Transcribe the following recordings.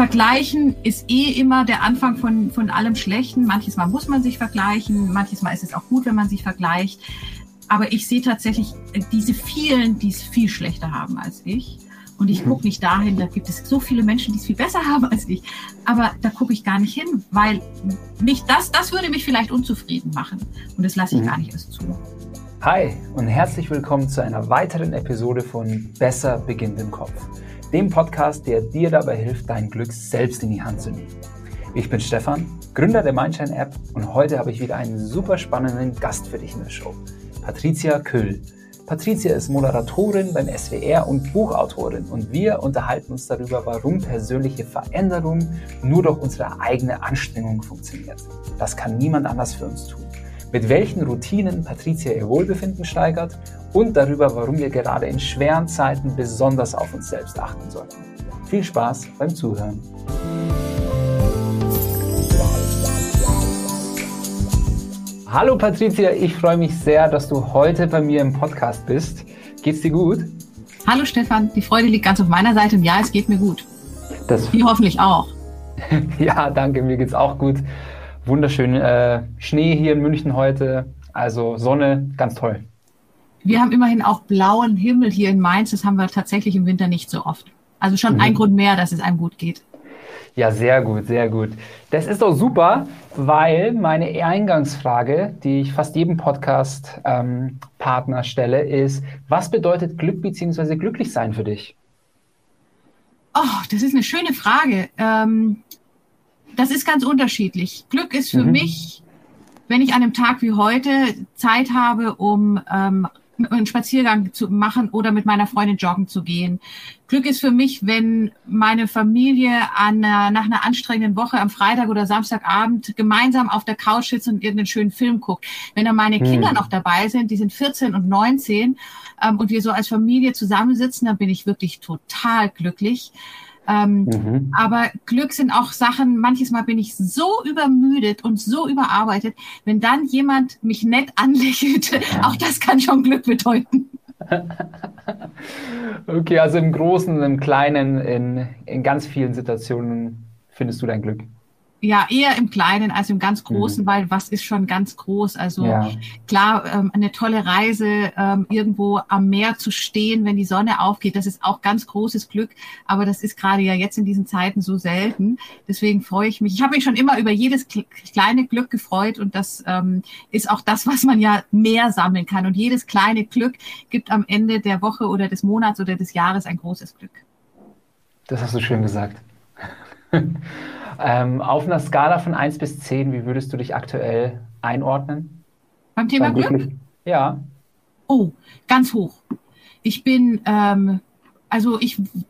Vergleichen ist eh immer der Anfang von allem Schlechten. Manches Mal muss man sich vergleichen, manches Mal ist es auch gut, wenn man sich vergleicht. Aber ich sehe tatsächlich diese vielen, die es viel schlechter haben als ich. Und ich gucke nicht dahin, da gibt es so viele Menschen, die es viel besser haben als ich. Aber da gucke ich gar nicht hin, weil mich das würde mich vielleicht unzufrieden machen. Und das lasse ich gar nicht erst zu. Hi und herzlich willkommen zu einer weiteren Episode von Besser beginnt im Kopf. Dem Podcast, der dir dabei hilft, dein Glück selbst in die Hand zu nehmen. Ich bin Stefan, Gründer der Mindshine-App, und heute habe ich wieder einen super spannenden Gast für dich in der Show, Patricia Küll. Patricia ist Moderatorin beim SWR und Buchautorin, und wir unterhalten uns darüber, warum persönliche Veränderung nur durch unsere eigene Anstrengung funktioniert. Das kann niemand anders für uns tun. Mit welchen Routinen Patricia ihr Wohlbefinden steigert und darüber, warum wir gerade in schweren Zeiten besonders auf uns selbst achten sollten. Viel Spaß beim Zuhören. Hallo Patricia, ich freue mich sehr, dass du heute bei mir im Podcast bist. Geht's dir gut? Hallo Stefan, die Freude liegt ganz auf meiner Seite und ja, es geht mir gut. Dir hoffentlich auch. Ja, danke, mir geht's auch gut. Wunderschön. Schnee hier in München heute, also Sonne, ganz toll. Wir haben immerhin auch blauen Himmel hier in Mainz, das haben wir tatsächlich im Winter nicht so oft. Also schon ein Grund mehr, dass es einem gut geht. Ja, sehr gut, sehr gut. Das ist doch super, weil meine Eingangsfrage, die ich fast jedem Podcast-Partner stelle, ist, was bedeutet Glück bzw. glücklich sein für dich? Oh, das ist eine schöne Frage. Das ist ganz unterschiedlich. Glück ist für mich, wenn ich an einem Tag wie heute Zeit habe, um einen Spaziergang zu machen oder mit meiner Freundin joggen zu gehen. Glück ist für mich, wenn meine Familie nach einer anstrengenden Woche am Freitag oder Samstagabend gemeinsam auf der Couch sitzt und irgendeinen schönen Film guckt. Wenn dann meine Kinder noch dabei sind, die sind 14 und 19, und wir so als Familie zusammensitzen, dann bin ich wirklich total glücklich. Aber Glück sind auch Sachen, manches Mal bin ich so übermüdet und so überarbeitet, wenn dann jemand mich nett anlächelt, auch das kann schon Glück bedeuten. Okay, also im Großen, im Kleinen, in ganz vielen Situationen findest du dein Glück. Ja, eher im Kleinen als im ganz Großen, weil was ist schon ganz groß? Also klar, eine tolle Reise, irgendwo am Meer zu stehen, wenn die Sonne aufgeht, das ist auch ganz großes Glück, aber das ist gerade ja jetzt in diesen Zeiten so selten. Deswegen freue ich mich. Ich habe mich schon immer über jedes kleine Glück gefreut und das ist auch das, was man ja mehr sammeln kann. Und jedes kleine Glück gibt am Ende der Woche oder des Monats oder des Jahres ein großes Glück. Das hast du schön gesagt. Auf einer Skala von 1 bis 10, wie würdest du dich aktuell einordnen? Beim Thema Glück? Ja. Oh, ganz hoch. Ich bin, 10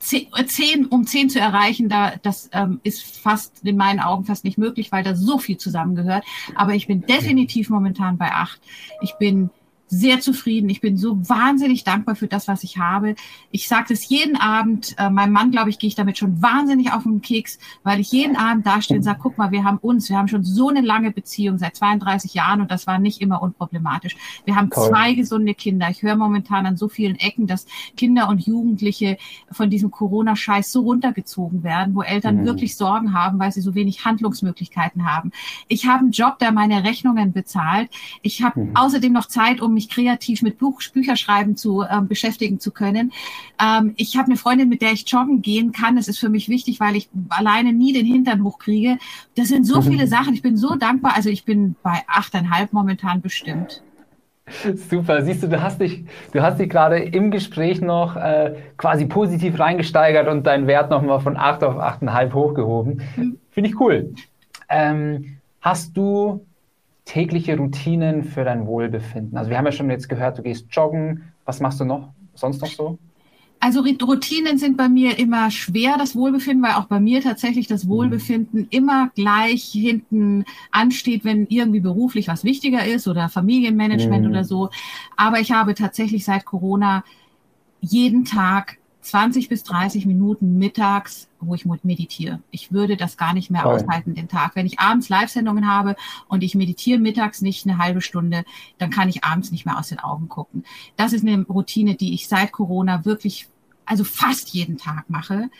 zu erreichen, das ist fast in meinen Augen fast nicht möglich, weil da so viel zusammengehört. Aber ich bin definitiv momentan bei 8. Ich bin sehr zufrieden. Ich bin so wahnsinnig dankbar für das, was ich habe. Ich sage es jeden Abend. Mein Mann, glaube ich, gehe ich damit schon wahnsinnig auf den Keks, weil ich jeden Abend dastehe und sage, guck mal, wir haben schon so eine lange Beziehung seit 32 Jahren und das war nicht immer unproblematisch. Wir haben zwei gesunde Kinder. Ich höre momentan an so vielen Ecken, dass Kinder und Jugendliche von diesem Corona-Scheiß so runtergezogen werden, wo Eltern wirklich Sorgen haben, weil sie so wenig Handlungsmöglichkeiten haben. Ich habe einen Job, der meine Rechnungen bezahlt. Ich habe außerdem noch Zeit, um mich kreativ mit Bücherschreiben zu beschäftigen zu können. Ich habe eine Freundin, mit der ich joggen gehen kann. Das ist für mich wichtig, weil ich alleine nie den Hintern hochkriege. Das sind so viele Sachen. Ich bin so dankbar. Also ich bin bei 8,5 momentan bestimmt. Super. Siehst du, du hast dich gerade im Gespräch noch quasi positiv reingesteigert und deinen Wert nochmal von 8 auf 8,5 hochgehoben. Finde ich cool. Hast du tägliche Routinen für dein Wohlbefinden? Also wir haben ja schon jetzt gehört, du gehst joggen. Was machst du noch sonst noch so? Also Routinen sind bei mir immer schwer, das Wohlbefinden, weil auch bei mir tatsächlich das Wohlbefinden immer gleich hinten ansteht, wenn irgendwie beruflich was wichtiger ist oder Familienmanagement oder so. Aber ich habe tatsächlich seit Corona jeden Tag 20 bis 30 Minuten mittags, wo ich meditiere. Ich würde das gar nicht mehr aushalten, den Tag. Wenn ich abends Live-Sendungen habe und ich meditiere mittags nicht eine halbe Stunde, dann kann ich abends nicht mehr aus den Augen gucken. Das ist eine Routine, die ich seit Corona wirklich also fast jeden Tag mache.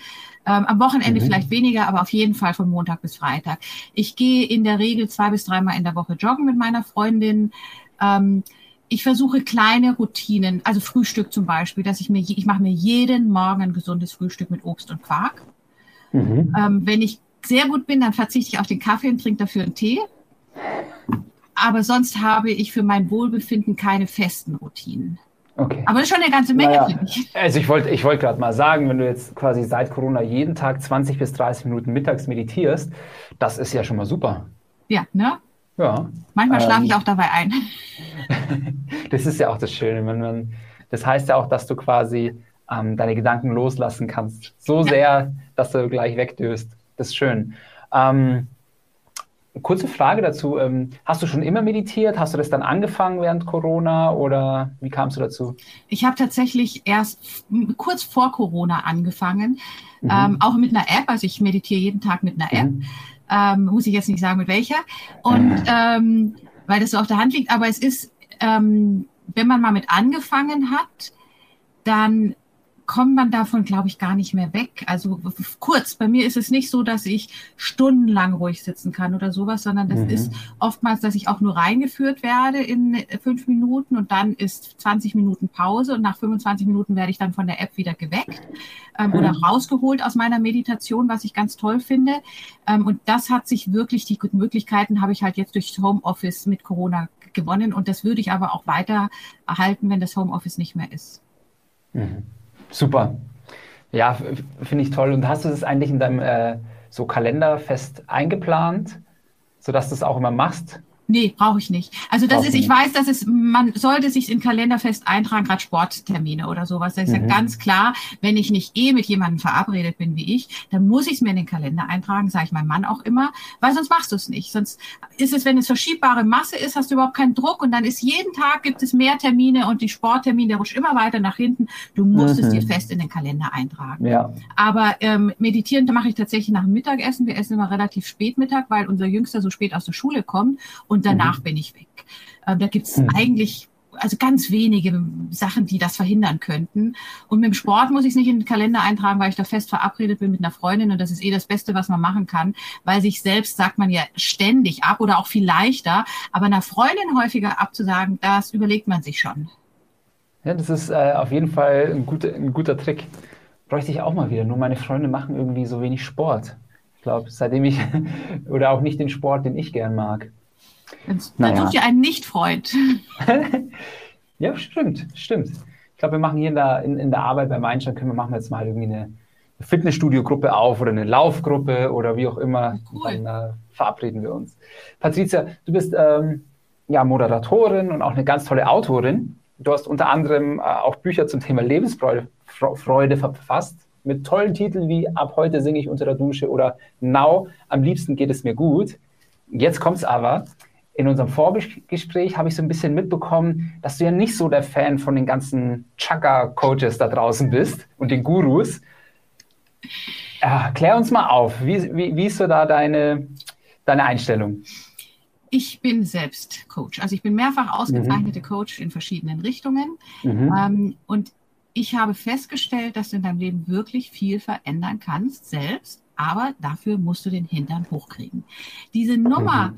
Am Wochenende vielleicht weniger, aber auf jeden Fall von Montag bis Freitag. Ich gehe in der Regel 2 bis 3 Mal in der Woche joggen mit meiner Freundin. Ich versuche kleine Routinen, also Frühstück zum Beispiel, dass ich mache mir jeden Morgen ein gesundes Frühstück mit Obst und Quark. Mhm. Wenn ich sehr gut bin, dann verzichte ich auf den Kaffee und trinke dafür einen Tee. Aber sonst habe ich für mein Wohlbefinden keine festen Routinen. Okay. Aber das ist schon eine ganze Menge, finde ich. Also ich wollte gerade mal sagen, wenn du jetzt quasi seit Corona jeden Tag 20 bis 30 Minuten mittags meditierst, das ist ja schon mal super. Ja, ne? Ja. Manchmal schlafe ich auch dabei ein. Das ist ja auch das Schöne. Das heißt ja auch, dass du quasi deine Gedanken loslassen kannst. So sehr, dass du gleich wegdöst. Das ist schön. Kurze Frage dazu. Hast du schon immer meditiert? Hast du das dann angefangen während Corona oder wie kamst du dazu? Ich habe tatsächlich erst kurz vor Corona angefangen. Auch mit einer App. Also ich meditiere jeden Tag mit einer App. Muss ich jetzt nicht sagen, mit welcher. Und weil das so auf der Hand liegt. Aber es ist, wenn man mal mit angefangen hat, dann kommt man davon, glaube ich, gar nicht mehr weg. Also kurz, bei mir ist es nicht so, dass ich stundenlang ruhig sitzen kann oder sowas, sondern das ist oftmals, dass ich auch nur reingeführt werde in 5 Minuten und dann ist 20 Minuten Pause und nach 25 Minuten werde ich dann von der App wieder geweckt oder rausgeholt aus meiner Meditation, was ich ganz toll finde. Und das hat sich wirklich, die guten Möglichkeiten habe ich halt jetzt durch Homeoffice mit Corona gewonnen und das würde ich aber auch weiter erhalten, wenn das Homeoffice nicht mehr ist. Mhm. Super. Ja, finde ich toll. Und hast du das eigentlich in deinem so Kalender fest eingeplant, sodass du es auch immer machst? Nee, brauche ich nicht. Also das ist, ich weiß, dass es, man sollte sich in den Kalender fest eintragen, gerade Sporttermine oder sowas. Das ist ja ganz klar, wenn ich nicht mit jemandem verabredet bin wie ich, dann muss ich es mir in den Kalender eintragen, sage ich meinem Mann auch immer, weil sonst machst du es nicht. Sonst ist es, wenn es verschiebbare Masse ist, hast du überhaupt keinen Druck und dann ist jeden Tag gibt es mehr Termine und die Sporttermine, der rutscht immer weiter nach hinten. Du musst es dir fest in den Kalender eintragen. Ja. Aber meditieren mache ich tatsächlich nach dem Mittagessen. Wir essen immer relativ spät Mittag, weil unser Jüngster so spät aus der Schule kommt und und danach bin ich weg. Da gibt es eigentlich also ganz wenige Sachen, die das verhindern könnten. Und mit dem Sport muss ich es nicht in den Kalender eintragen, weil ich da fest verabredet bin mit einer Freundin. Und das ist das Beste, was man machen kann, weil sich selbst sagt man ja ständig ab oder auch viel leichter. Aber einer Freundin häufiger abzusagen, das überlegt man sich schon. Ja, das ist auf jeden Fall ein guter Trick. Bräuchte ich auch mal wieder. Nur meine Freunde machen irgendwie so wenig Sport. Ich glaube, seitdem ich oder auch nicht den Sport, den ich gern mag. Dann sucht ihr einen Nicht-Freund. Ja, stimmt. Ich glaube, wir machen hier in der Arbeit bei Mindshine, machen wir jetzt mal irgendwie eine Fitnessstudio-Gruppe auf oder eine Laufgruppe oder wie auch immer. Cool. Dann verabreden wir uns. Patricia, du bist Moderatorin und auch eine ganz tolle Autorin. Du hast unter anderem auch Bücher zum Thema Lebensfreude verfasst mit tollen Titeln wie Ab heute singe ich unter der Dusche oder Now, am liebsten geht es mir gut. Jetzt kommt's aber. In unserem Vorgespräch habe ich so ein bisschen mitbekommen, dass du ja nicht so der Fan von den ganzen Chakra-Coaches da draußen bist und den Gurus. Klär uns mal auf, wie ist so da deine Einstellung? Ich bin selbst Coach. Also ich bin mehrfach ausgezeichnete Coach in verschiedenen Richtungen. Und ich habe festgestellt, dass du in deinem Leben wirklich viel verändern kannst, selbst. Aber dafür musst du den Hintern hochkriegen. Diese Nummer,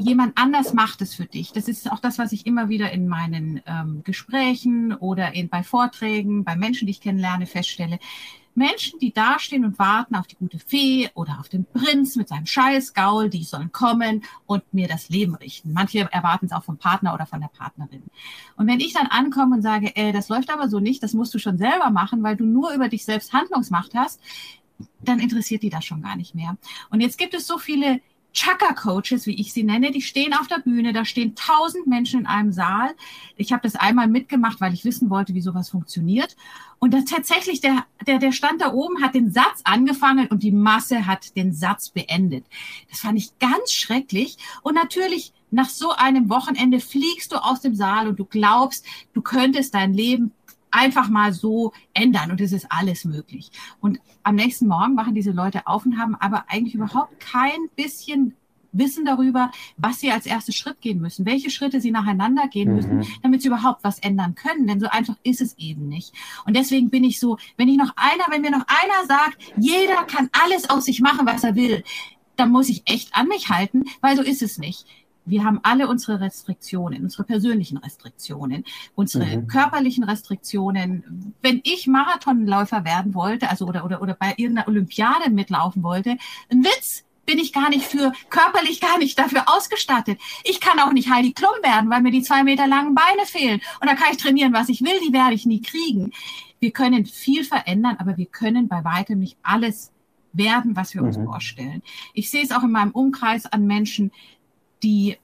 jemand anders macht es für dich. Das ist auch das, was ich immer wieder in meinen Gesprächen oder bei Vorträgen, bei Menschen, die ich kennenlerne, feststelle. Menschen, die dastehen und warten auf die gute Fee oder auf den Prinz mit seinem Scheißgaul, die sollen kommen und mir das Leben richten. Manche erwarten es auch vom Partner oder von der Partnerin. Und wenn ich dann ankomme und sage, das läuft aber so nicht, das musst du schon selber machen, weil du nur über dich selbst Handlungsmacht hast, dann interessiert die das schon gar nicht mehr. Und jetzt gibt es so viele Chakra-Coaches, wie ich sie nenne, die stehen auf der Bühne, da stehen 1000 Menschen in einem Saal. Ich habe das einmal mitgemacht, weil ich wissen wollte, wie sowas funktioniert. Und dann tatsächlich, der stand da oben, hat den Satz angefangen und die Masse hat den Satz beendet. Das fand ich ganz schrecklich. Und natürlich, nach so einem Wochenende fliegst du aus dem Saal und du glaubst, du könntest dein Leben einfach mal so ändern und es ist alles möglich. Und am nächsten Morgen machen diese Leute auf und haben aber eigentlich überhaupt kein bisschen Wissen darüber, was sie als ersten Schritt gehen müssen, welche Schritte sie nacheinander gehen müssen, damit sie überhaupt was ändern können. Denn so einfach ist es eben nicht. Und deswegen bin ich so, wenn mir noch einer sagt, jeder kann alles aus sich machen, was er will, dann muss ich echt an mich halten, weil so ist es nicht. Wir haben alle unsere Restriktionen, unsere persönlichen Restriktionen, unsere körperlichen Restriktionen. Wenn ich Marathonläufer werden wollte, also oder bei irgendeiner Olympiade mitlaufen wollte, ein Witz, bin ich körperlich gar nicht dafür ausgestattet. Ich kann auch nicht Heidi Klum werden, weil mir die 2 Meter langen Beine fehlen. Und da kann ich trainieren, was ich will, die werde ich nie kriegen. Wir können viel verändern, aber wir können bei weitem nicht alles werden, was wir uns vorstellen. Ich sehe es auch in meinem Umkreis an Menschen, die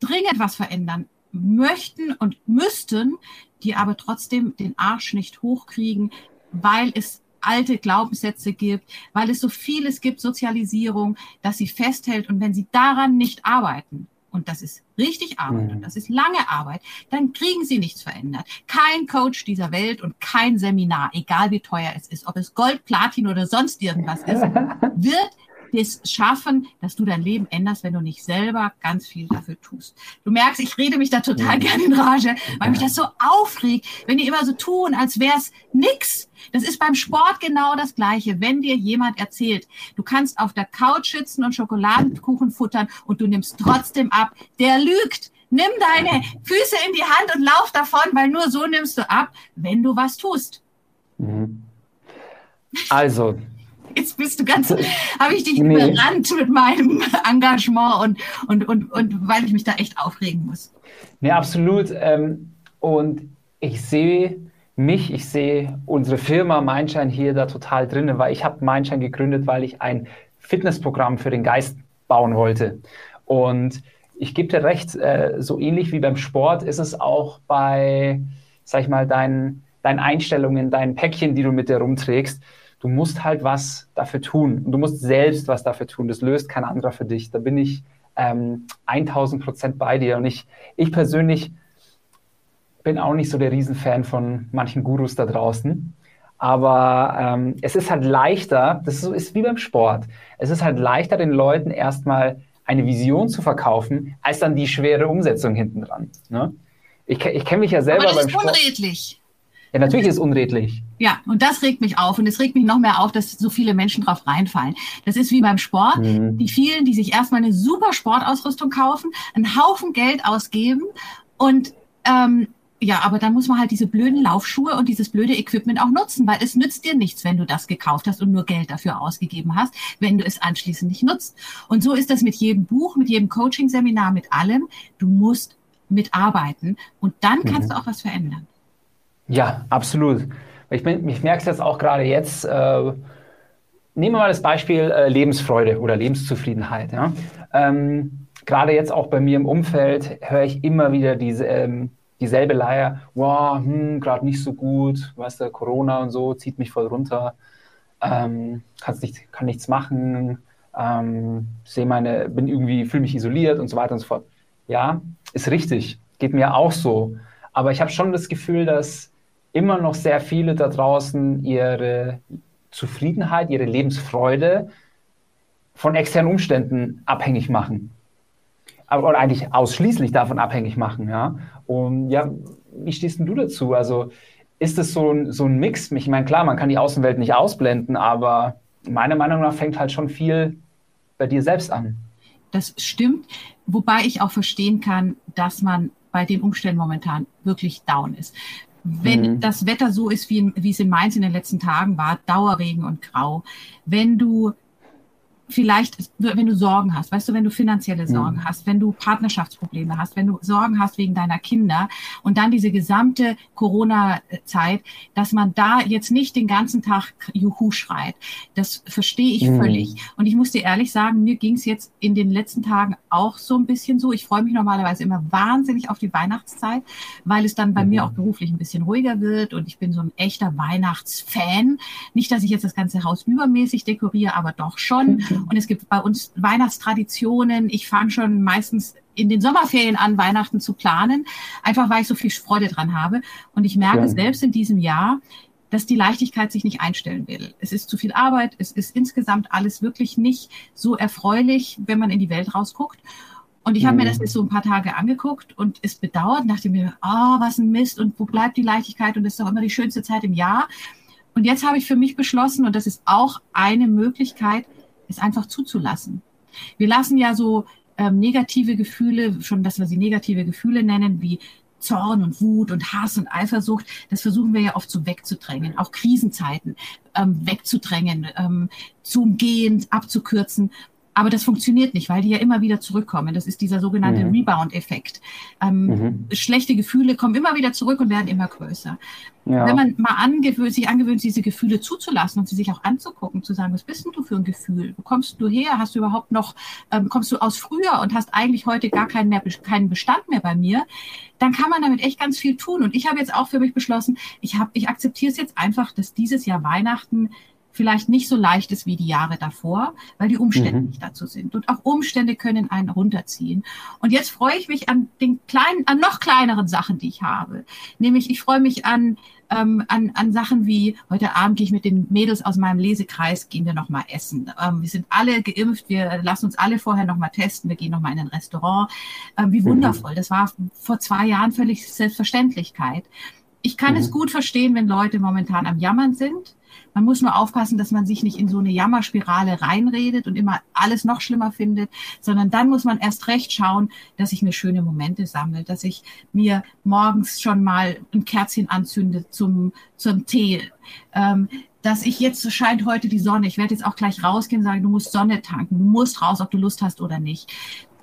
dringend was verändern möchten und müssten, die aber trotzdem den Arsch nicht hochkriegen, weil es alte Glaubenssätze gibt, weil es so vieles gibt, Sozialisierung, dass sie festhält. Und wenn sie daran nicht arbeiten, und das ist richtig Arbeit und das ist lange Arbeit, dann kriegen sie nichts verändert. Kein Coach dieser Welt und kein Seminar, egal wie teuer es ist, ob es Gold, Platin oder sonst irgendwas ist, wird das schaffen, dass du dein Leben änderst, wenn du nicht selber ganz viel dafür tust. Du merkst, ich rede mich da total gerne in Rage, weil mich das so aufregt, wenn die immer so tun, als wäre es nix. Das ist beim Sport genau das Gleiche. Wenn dir jemand erzählt, du kannst auf der Couch sitzen und Schokoladenkuchen futtern und du nimmst trotzdem ab, der lügt. Nimm deine Füße in die Hand und lauf davon, weil nur so nimmst du ab, wenn du was tust. Also... Jetzt bist du ganz, habe ich dich überrannt mit meinem Engagement und weil ich mich da echt aufregen muss. Nee, absolut. Und ich sehe unsere Firma Mindshine hier da total drin, weil ich habe Mindshine gegründet, weil ich ein Fitnessprogramm für den Geist bauen wollte. Und ich gebe dir recht, so ähnlich wie beim Sport ist es auch bei, sag ich mal, deinen Einstellungen, deinen Päckchen, die du mit dir rumträgst. Du musst halt was dafür tun und du musst selbst was dafür tun. Das löst kein anderer für dich. Da bin ich 1000% bei dir. Und ich persönlich bin auch nicht so der Riesenfan von manchen Gurus da draußen. Aber es ist halt leichter, das ist wie beim Sport, es ist halt leichter, den Leuten erstmal eine Vision zu verkaufen, als dann die schwere Umsetzung hinten dran. Ne? Ich kenne mich ja selber beim Sport. Aber das ist unredlich. Ja, natürlich ist es unredlich. Ja, und das regt mich auf. Und es regt mich noch mehr auf, dass so viele Menschen drauf reinfallen. Das ist wie beim Sport. Die vielen, die sich erstmal eine super Sportausrüstung kaufen, einen Haufen Geld ausgeben und, aber dann muss man halt diese blöden Laufschuhe und dieses blöde Equipment auch nutzen, weil es nützt dir nichts, wenn du das gekauft hast und nur Geld dafür ausgegeben hast, wenn du es anschließend nicht nutzt. Und so ist das mit jedem Buch, mit jedem Coaching-Seminar, mit allem. Du musst mitarbeiten und dann kannst du auch was verändern. Ja, absolut. Ich merke es jetzt auch gerade jetzt. Nehmen wir mal das Beispiel Lebensfreude oder Lebenszufriedenheit. Ja? Gerade jetzt auch bei mir im Umfeld höre ich immer wieder dieselbe Leier. Wow, gerade nicht so gut, weißt du, Corona und so, zieht mich voll runter. Kann nichts machen. Fühle mich isoliert und so weiter und so fort. Ja, ist richtig. Geht mir auch so. Aber ich habe schon das Gefühl, dass immer noch sehr viele da draußen ihre Zufriedenheit, ihre Lebensfreude von externen Umständen abhängig machen. Oder eigentlich ausschließlich davon abhängig machen. Ja? Und ja, wie stehst denn du dazu? Also ist es so ein Mix? Ich meine, klar, man kann die Außenwelt nicht ausblenden, aber meiner Meinung nach fängt halt schon viel bei dir selbst an. Das stimmt, wobei ich auch verstehen kann, dass man bei den Umständen momentan wirklich down ist. Wenn das Wetter so ist, wie es in Mainz in den letzten Tagen war, Dauerregen und grau, wenn du Sorgen hast, weißt du, wenn du finanzielle Sorgen hast, wenn du Partnerschaftsprobleme hast, wenn du Sorgen hast wegen deiner Kinder und dann diese gesamte Corona-Zeit, dass man da jetzt nicht den ganzen Tag Juhu schreit, das verstehe ich völlig. Und ich muss dir ehrlich sagen, mir ging es jetzt in den letzten Tagen auch so ein bisschen so. Ich freue mich normalerweise immer wahnsinnig auf die Weihnachtszeit, weil es dann bei mir auch beruflich ein bisschen ruhiger wird und ich bin so ein echter Weihnachtsfan. Nicht, dass ich jetzt das ganze Haus übermäßig dekoriere, aber doch schon. Und es gibt bei uns Weihnachtstraditionen. Ich fange schon meistens in den Sommerferien an, Weihnachten zu planen, einfach weil ich so viel Freude dran habe. Und ich merke selbst in diesem Jahr, dass die Leichtigkeit sich nicht einstellen will. Es ist zu viel Arbeit, es ist insgesamt alles wirklich nicht so erfreulich, wenn man in die Welt rausguckt. Und ich habe mir das jetzt so ein paar Tage angeguckt und es bedauert, nachdem mir, was ein Mist und wo bleibt die Leichtigkeit und das ist doch immer die schönste Zeit im Jahr. Und jetzt habe ich für mich beschlossen, und das ist auch eine Möglichkeit, es einfach zuzulassen. Wir lassen ja so negative Gefühle, schon dass wir sie negative Gefühle nennen, wie Zorn und Wut und Hass und Eifersucht, das versuchen wir ja oft so wegzudrängen, auch Krisenzeiten wegzudrängen, zu umgehen, abzukürzen. Aber das funktioniert nicht, weil die ja immer wieder zurückkommen. Das ist dieser sogenannte Rebound-Effekt. Schlechte Gefühle kommen immer wieder zurück und werden immer größer. Ja. Wenn man mal sich angewöhnt, diese Gefühle zuzulassen und sie sich auch anzugucken, zu sagen, was bist denn du für ein Gefühl? Wo kommst du her? Hast du überhaupt noch, kommst du aus früher und hast eigentlich heute gar keinen Bestand mehr bei mir? Dann kann man damit echt ganz viel tun. Und ich habe jetzt auch für mich beschlossen, ich akzeptiere es jetzt einfach, dass dieses Jahr Weihnachten vielleicht nicht so leicht ist wie die Jahre davor, weil die Umstände nicht dazu sind. Und auch Umstände können einen runterziehen. Und jetzt freue ich mich an den kleinen, an noch kleineren Sachen, die ich habe. Nämlich, ich freue mich an Sachen wie, heute Abend gehe ich mit den Mädels aus meinem Lesekreis, gehen wir nochmal essen. Wir sind alle geimpft, wir lassen uns alle vorher nochmal testen, wir gehen nochmal in ein Restaurant. Wie wundervoll, das war vor 2 Jahren völlig Selbstverständlichkeit. Ich kann es gut verstehen, wenn Leute momentan am Jammern sind. Man muss nur aufpassen, dass man sich nicht in so eine Jammerspirale reinredet und immer alles noch schlimmer findet, sondern dann muss man erst recht schauen, dass ich mir schöne Momente sammle, dass ich mir morgens schon mal ein Kerzchen anzünde zum Tee, dass ich jetzt scheint heute die Sonne, ich werde jetzt auch gleich rausgehen und sagen, du musst Sonne tanken, du musst raus, ob du Lust hast oder nicht.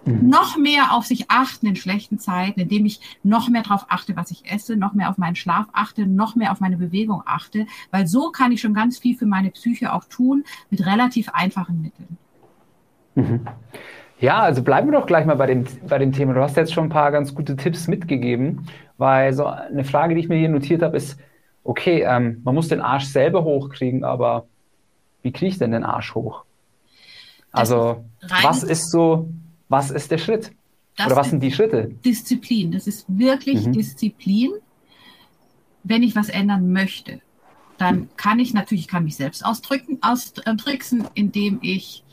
Noch mehr auf sich achten in schlechten Zeiten, indem ich noch mehr darauf achte, was ich esse, noch mehr auf meinen Schlaf achte, noch mehr auf meine Bewegung achte, weil so kann ich schon ganz viel für meine Psyche auch tun, mit relativ einfachen Mitteln. Ja, also bleiben wir doch gleich mal bei dem Thema. Du hast jetzt schon ein paar ganz gute Tipps mitgegeben, weil so eine Frage, die ich mir hier notiert habe, ist, okay, man muss den Arsch selber hochkriegen, aber wie kriege ich denn den Arsch hoch? Also was ist der Schritt? Oder was sind die Schritte? Disziplin. Das ist wirklich Disziplin. Wenn ich was ändern möchte, dann kann ich natürlich, mich selbst austricksen, indem ich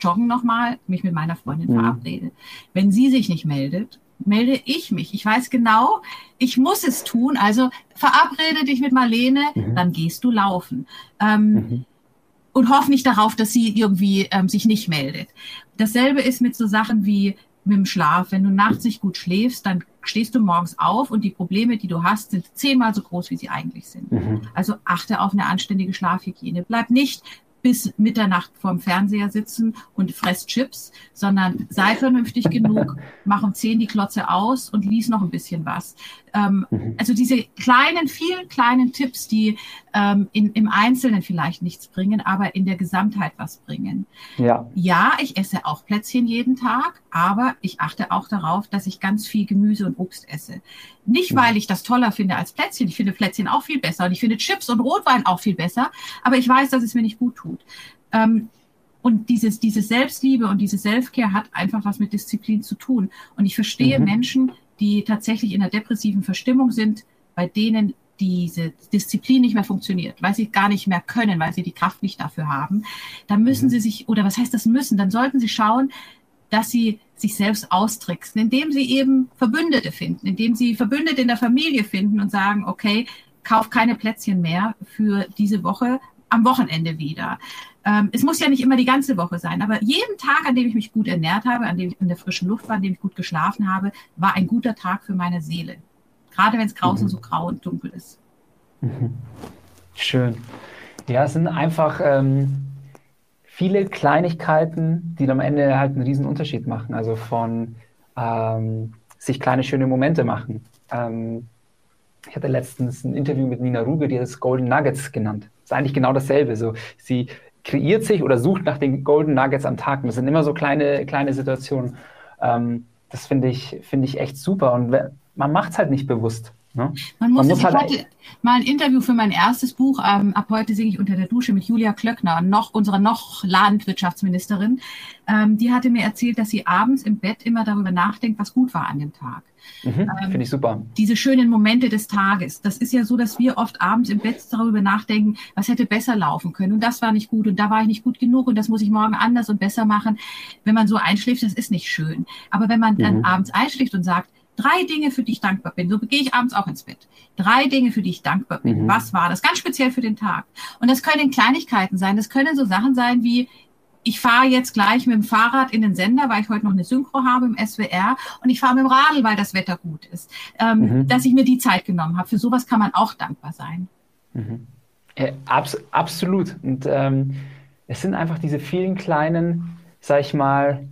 joggen nochmal, mich mit meiner Freundin verabrede. Wenn sie sich nicht meldet, melde ich mich. Ich weiß genau, ich muss es tun. Also verabrede dich mit Marlene, dann gehst du laufen. Und hoffe nicht darauf, dass sie irgendwie sich nicht meldet. Dasselbe ist mit so Sachen wie mit dem Schlaf. Wenn du nachts nicht gut schläfst, dann stehst du morgens auf und die Probleme, die du hast, sind 10-mal so groß, wie sie eigentlich sind. Also achte auf eine anständige Schlafhygiene. Bleib nicht bis Mitternacht vorm Fernseher sitzen und fress Chips, sondern sei vernünftig genug, mach um 10 die Klotze aus und lies noch ein bisschen was. Also diese vielen kleinen Tipps, die im Einzelnen vielleicht nichts bringen, aber in der Gesamtheit was bringen. Ja, ich esse auch Plätzchen jeden Tag, aber ich achte auch darauf, dass ich ganz viel Gemüse und Obst esse. Nicht, weil ich das toller finde als Plätzchen. Ich finde Plätzchen auch viel besser und ich finde Chips und Rotwein auch viel besser, aber ich weiß, dass es mir nicht gut tut. Und dieses Selbstliebe und dieses Selfcare hat einfach was mit Disziplin zu tun. Und ich verstehe Menschen, die tatsächlich in einer depressiven Verstimmung sind, bei denen diese Disziplin nicht mehr funktioniert, weil sie gar nicht mehr können, weil sie die Kraft nicht dafür haben. Dann müssen sie sich, oder was heißt das müssen, dann sollten sie schauen, dass sie sich selbst austricksen, indem sie eben Verbündete finden, indem sie Verbündete in der Familie finden und sagen, okay, kauf keine Plätzchen mehr für diese Woche, am Wochenende wieder. Es muss ja nicht immer die ganze Woche sein, aber jeden Tag, an dem ich mich gut ernährt habe, an dem ich in der frischen Luft war, an dem ich gut geschlafen habe, war ein guter Tag für meine Seele. Gerade wenn es draußen so grau und dunkel ist. Schön. Ja, es sind einfach viele Kleinigkeiten, die am Ende halt einen riesen Unterschied machen. Also von sich kleine schöne Momente machen. Ich hatte letztens ein Interview mit Nina Ruge, die hat es Golden Nuggets genannt. Das ist eigentlich genau dasselbe. So, sie kreiert sich oder sucht nach den Golden Nuggets am Tag. Das sind immer so kleine Situationen. Das finde ich echt super. Und man macht es halt nicht bewusst. Ne? Ich hatte mal ein Interview für mein erstes Buch, ab heute singe ich unter der Dusche, mit Julia Klöckner, unserer Landwirtschaftsministerin. Die hatte mir erzählt, dass sie abends im Bett immer darüber nachdenkt, was gut war an dem Tag. Finde ich super. Diese schönen Momente des Tages. Das ist ja so, dass wir oft abends im Bett darüber nachdenken, was hätte besser laufen können und das war nicht gut und da war ich nicht gut genug und das muss ich morgen anders und besser machen. Wenn man so einschläft, das ist nicht schön. Aber wenn man dann abends einschläft und sagt, 3 Dinge, für die ich dankbar bin. So gehe ich abends auch ins Bett. 3 Dinge, für die ich dankbar bin. Was war das? Ganz speziell für den Tag. Und das können Kleinigkeiten sein. Das können so Sachen sein wie, ich fahre jetzt gleich mit dem Fahrrad in den Sender, weil ich heute noch eine Synchro habe im SWR und ich fahre mit dem Radl, weil das Wetter gut ist. Dass ich mir die Zeit genommen habe. Für sowas kann man auch dankbar sein. Absolut. Und es sind einfach diese vielen kleinen, sag ich mal,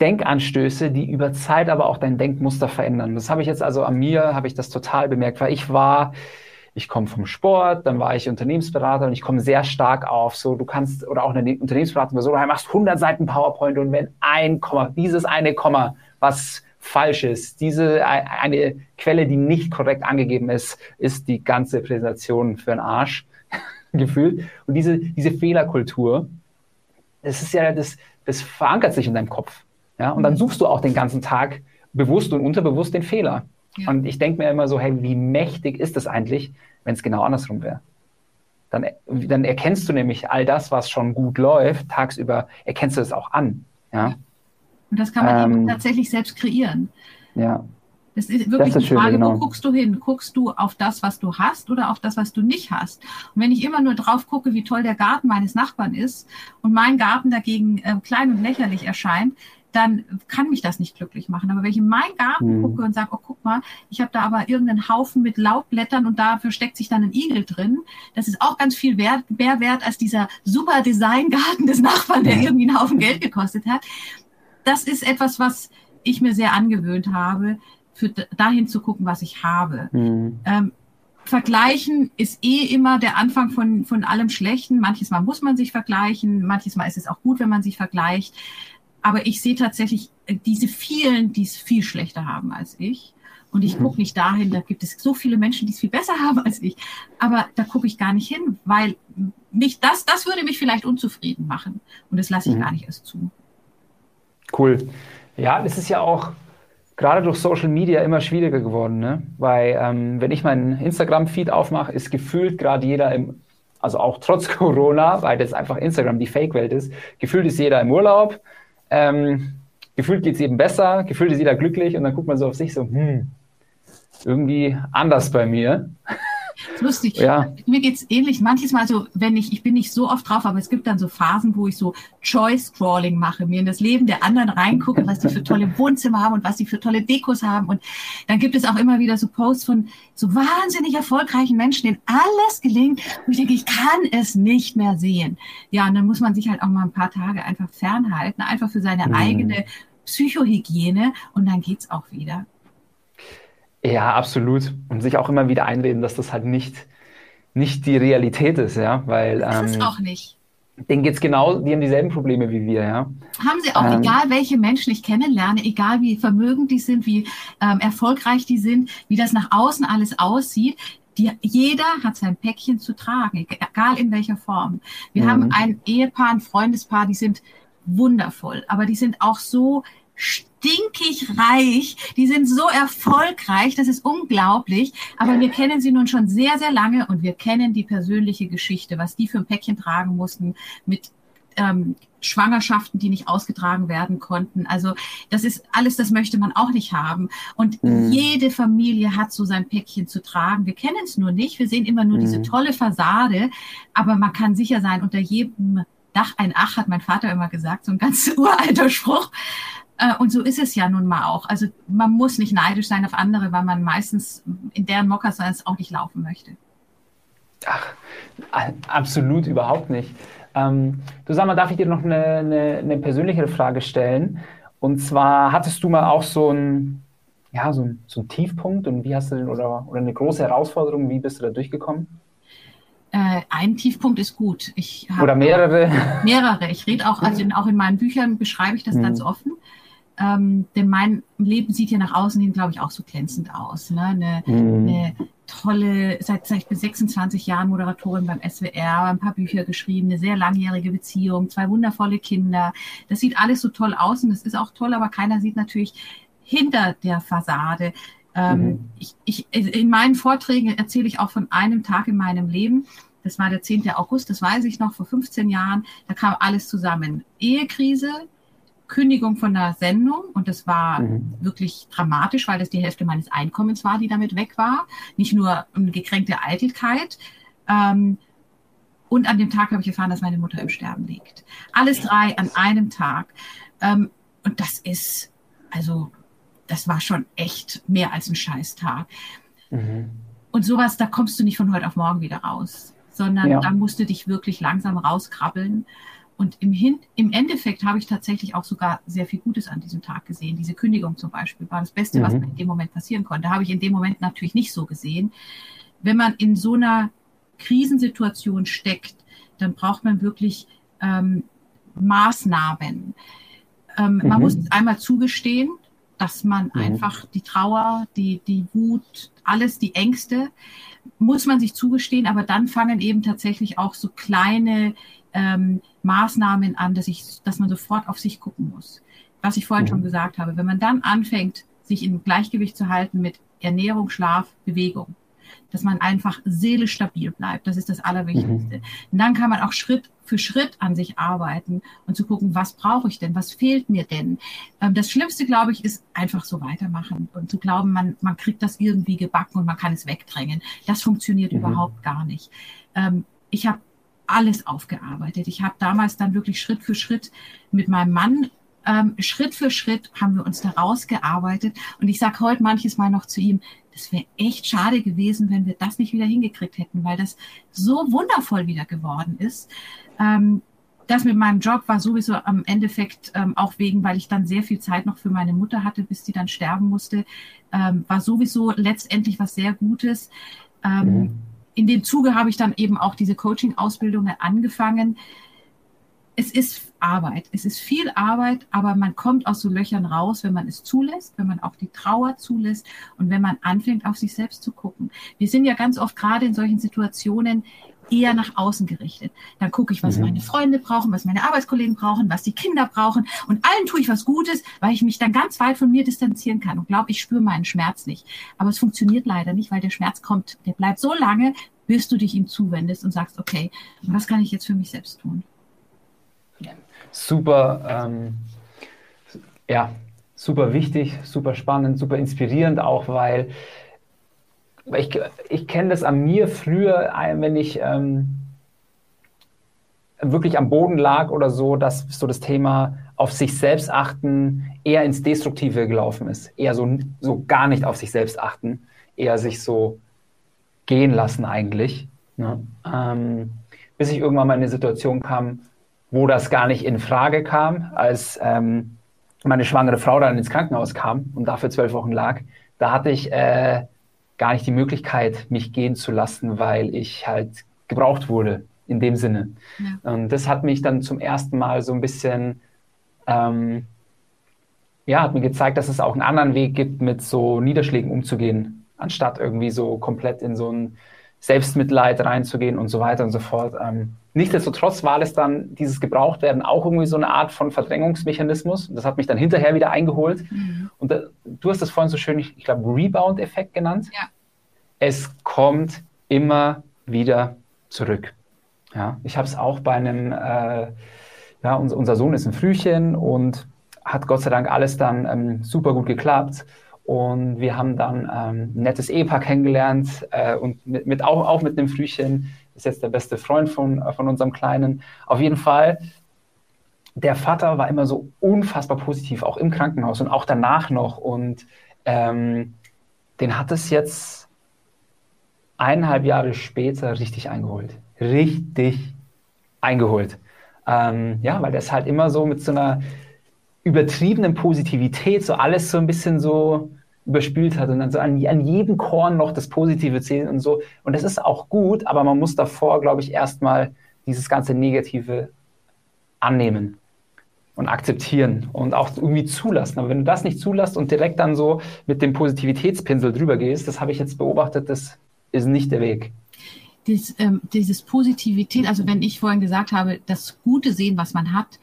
Denkanstöße, die über Zeit aber auch dein Denkmuster verändern. Das habe ich jetzt also an mir, habe ich das total bemerkt, weil ich komme vom Sport, dann war ich Unternehmensberater und ich komme sehr stark auf so, du kannst, oder auch eine Unternehmensberatung, so, du machst 100 Seiten PowerPoint und wenn ein Komma, dieses eine Komma, was falsch ist, diese eine Quelle, die nicht korrekt angegeben ist, ist die ganze Präsentation für den Arsch gefühlt. Und diese Fehlerkultur, das ist ja, das verankert sich in deinem Kopf. Ja, und dann suchst du auch den ganzen Tag bewusst und unterbewusst den Fehler. Ja. Und ich denke mir immer so, hey, wie mächtig ist das eigentlich, wenn es genau andersrum wäre? Dann erkennst du nämlich all das, was schon gut läuft, tagsüber erkennst du das auch an. Ja? Und das kann man eben tatsächlich selbst kreieren. Ja. Das ist wirklich eine Frage, wo guckst du hin? Guckst du auf das, was du hast oder auf das, was du nicht hast? Und wenn ich immer nur drauf gucke, wie toll der Garten meines Nachbarn ist und mein Garten dagegen klein und lächerlich erscheint, dann kann mich das nicht glücklich machen. Aber wenn ich in meinen Garten gucke und sage, oh, guck mal, ich habe da aber irgendeinen Haufen mit Laubblättern und dafür steckt sich dann ein Igel drin, das ist auch ganz viel mehr wert als dieser super Designgarten des Nachbarn, der irgendwie einen Haufen Geld gekostet hat. Das ist etwas, was ich mir sehr angewöhnt habe, dahin zu gucken, was ich habe. Vergleichen ist immer der Anfang von allem Schlechten. Manches Mal muss man sich vergleichen, manches Mal ist es auch gut, wenn man sich vergleicht. Aber ich sehe tatsächlich diese vielen, die es viel schlechter haben als ich. Und ich gucke nicht dahin, da gibt es so viele Menschen, die es viel besser haben als ich. Aber da gucke ich gar nicht hin, weil mich das würde mich vielleicht unzufrieden machen. Und das lasse ich gar nicht erst zu. Cool. Ja, das ist ja auch gerade durch Social Media immer schwieriger geworden, ne? Weil wenn ich meinen Instagram-Feed aufmache, ist gefühlt gerade jeder also auch trotz Corona, weil das einfach Instagram die Fake-Welt ist, gefühlt ist jeder im Urlaub. Gefühlt geht es eben besser, gefühlt ist jeder glücklich und dann guckt man so auf sich so, irgendwie anders bei mir. Das ist lustig. Ja. Mir geht es ähnlich. Manches Mal so, wenn ich bin nicht so oft drauf, aber es gibt dann so Phasen, wo ich so Joy-Scrawling mache, mir in das Leben der anderen reingucke, was die für tolle Wohnzimmer haben und was die für tolle Dekos haben. Und dann gibt es auch immer wieder so Posts von so wahnsinnig erfolgreichen Menschen, denen alles gelingt. Und ich denke, ich kann es nicht mehr sehen. Ja, und dann muss man sich halt auch mal ein paar Tage einfach fernhalten, einfach für seine eigene Psychohygiene. Und dann geht's auch wieder. Ja, absolut. Und sich auch immer wieder einreden, dass das halt nicht die Realität ist, ja, weil das ist auch nicht. Denen geht's genau, die haben dieselben Probleme wie wir, ja. Haben sie auch, egal welche Menschen ich kennenlerne, egal wie vermögend die sind, wie erfolgreich die sind, wie das nach außen alles aussieht, jeder hat sein Päckchen zu tragen, egal in welcher Form. Wir haben ein Ehepaar, ein Freundespaar, die sind wundervoll, aber die sind auch so stinkig reich, die sind so erfolgreich, das ist unglaublich, aber wir kennen sie nun schon sehr, sehr lange und wir kennen die persönliche Geschichte, was die für ein Päckchen tragen mussten mit Schwangerschaften, die nicht ausgetragen werden konnten. Also das ist alles, das möchte man auch nicht haben. Und jede Familie hat so sein Päckchen zu tragen. Wir kennen es nur nicht, wir sehen immer nur diese tolle Fassade, aber man kann sicher sein, unter jedem Dach ein Ach, hat mein Vater immer gesagt, so ein ganz uralter Spruch. Und so ist es ja nun mal auch. Also man muss nicht neidisch sein auf andere, weil man meistens in deren Mokassins auch nicht laufen möchte. Ach, absolut überhaupt nicht. Du, sag mal, darf ich dir noch eine persönlichere Frage stellen? Und zwar, hattest du mal auch so einen Tiefpunkt und wie hast du den oder eine große Herausforderung, wie bist du da durchgekommen? Ein Tiefpunkt ist gut. Oder mehrere? Mehrere. Ich rede auch, also auch in meinen Büchern beschreibe ich das ganz offen. Denn mein Leben sieht ja nach außen hin, glaube ich, auch so glänzend aus. Ne? Eine tolle, seit 26 Jahren Moderatorin beim SWR, ein paar Bücher geschrieben, eine sehr langjährige Beziehung, 2 wundervolle Kinder. Das sieht alles so toll aus und das ist auch toll, aber keiner sieht natürlich hinter der Fassade. In meinen Vorträgen erzähle ich auch von einem Tag in meinem Leben. Das war der 10. August, das weiß ich noch, vor 15 Jahren. Da kam alles zusammen. Ehekrise, Kündigung von einer Sendung, und das war wirklich dramatisch, weil das die Hälfte meines Einkommens war, die damit weg war. Nicht nur eine gekränkte Eitelkeit. Und an dem Tag habe ich erfahren, dass meine Mutter im Sterben liegt. Alles 3 an einem Tag. Und das ist, also, das war schon echt mehr als ein Scheißtag. Und sowas, da kommst du nicht von heute auf morgen wieder raus, sondern da musst du dich wirklich langsam rauskrabbeln. Und im Endeffekt habe ich tatsächlich auch sogar sehr viel Gutes an diesem Tag gesehen. Diese Kündigung zum Beispiel war das Beste, was mir in dem Moment passieren konnte. Habe ich in dem Moment natürlich nicht so gesehen. Wenn man in so einer Krisensituation steckt, dann braucht man wirklich Maßnahmen. Man muss es einmal zugestehen, dass man einfach die Trauer, die Wut, alles, die Ängste, muss man sich zugestehen. Aber dann fangen eben tatsächlich auch so kleine Maßnahmen an, dass man sofort auf sich gucken muss. Was ich vorhin schon gesagt habe, wenn man dann anfängt, sich im Gleichgewicht zu halten mit Ernährung, Schlaf, Bewegung, dass man einfach seelisch stabil bleibt, das ist das Allerwichtigste. Und dann kann man auch Schritt für Schritt an sich arbeiten und zu gucken, was brauche ich denn, was fehlt mir denn? Das Schlimmste, glaube ich, ist einfach so weitermachen und zu glauben, man kriegt das irgendwie gebacken und man kann es wegdrängen. Das funktioniert überhaupt gar nicht. Ich habe alles aufgearbeitet. Ich habe damals dann wirklich Schritt für Schritt mit meinem Mann, Schritt für Schritt haben wir uns da rausgearbeitet. Und ich sage heute manches Mal noch zu ihm, das wäre echt schade gewesen, wenn wir das nicht wieder hingekriegt hätten, weil das so wundervoll wieder geworden ist. Das mit meinem Job war sowieso am Endeffekt auch wegen, weil ich dann sehr viel Zeit noch für meine Mutter hatte, bis sie dann sterben musste, war sowieso letztendlich was sehr Gutes. In dem Zuge habe ich dann eben auch diese Coaching-Ausbildungen angefangen. Es ist Arbeit, es ist viel Arbeit, aber man kommt aus so Löchern raus, wenn man es zulässt, wenn man auch die Trauer zulässt und wenn man anfängt, auf sich selbst zu gucken. Wir sind ja ganz oft gerade in solchen Situationen eher nach außen gerichtet. Dann gucke ich, was meine Freunde brauchen, was meine Arbeitskollegen brauchen, was die Kinder brauchen, und allen tue ich was Gutes, weil ich mich dann ganz weit von mir distanzieren kann und glaube, ich spüre meinen Schmerz nicht. Aber es funktioniert leider nicht, weil der Schmerz kommt, der bleibt so lange, bis du dich ihm zuwendest und sagst, okay, was kann ich jetzt für mich selbst tun? Super, super wichtig, super spannend, super inspirierend auch, weil ich kenne das an mir früher, wenn ich wirklich am Boden lag oder so, dass so das Thema auf sich selbst achten eher ins Destruktive gelaufen ist. Eher so gar nicht auf sich selbst achten, eher sich so gehen lassen eigentlich. Ne? Bis ich irgendwann mal in eine Situation kam, wo das gar nicht in Frage kam, als meine schwangere Frau dann ins Krankenhaus kam und dafür 12 Wochen lag. Da hatte ich gar nicht die Möglichkeit, mich gehen zu lassen, weil ich halt gebraucht wurde, in dem Sinne. Ja. Und das hat mich dann zum ersten Mal so ein bisschen, hat mir gezeigt, dass es auch einen anderen Weg gibt, mit so Niederschlägen umzugehen, anstatt irgendwie so komplett in so ein Selbstmitleid reinzugehen und so weiter und so fort. Nichtsdestotrotz war es dann, dieses Gebrauchtwerden, auch irgendwie so eine Art von Verdrängungsmechanismus. Das hat mich dann hinterher wieder eingeholt. Und du hast das vorhin so schön, ich glaube, Rebound-Effekt genannt. Ja. Es kommt immer wieder zurück. Ja, ich habe es auch bei einem, unser Sohn ist ein Frühchen und hat Gott sei Dank alles dann super gut geklappt. Und wir haben dann ein nettes Ehepaar kennengelernt und auch mit einem Frühchen, ist jetzt der beste Freund von unserem Kleinen. Auf jeden Fall, der Vater war immer so unfassbar positiv, auch im Krankenhaus und auch danach noch. Und den hat es jetzt eineinhalb Jahre später richtig eingeholt. Weil der ist halt immer so mit so einer übertriebenen Positivität, so alles so ein bisschen so überspült hat und dann so an jedem Korn noch das Positive zählen und so. Und das ist auch gut, aber man muss davor, glaube ich, erstmal dieses ganze Negative annehmen. und akzeptieren und auch irgendwie zulassen. Aber wenn du das nicht zulässt und direkt dann so mit dem Positivitätspinsel drüber gehst, das habe ich jetzt beobachtet, das ist nicht der Weg. Dieses Positivität, also wenn ich vorhin gesagt habe, das Gute sehen, was man hat,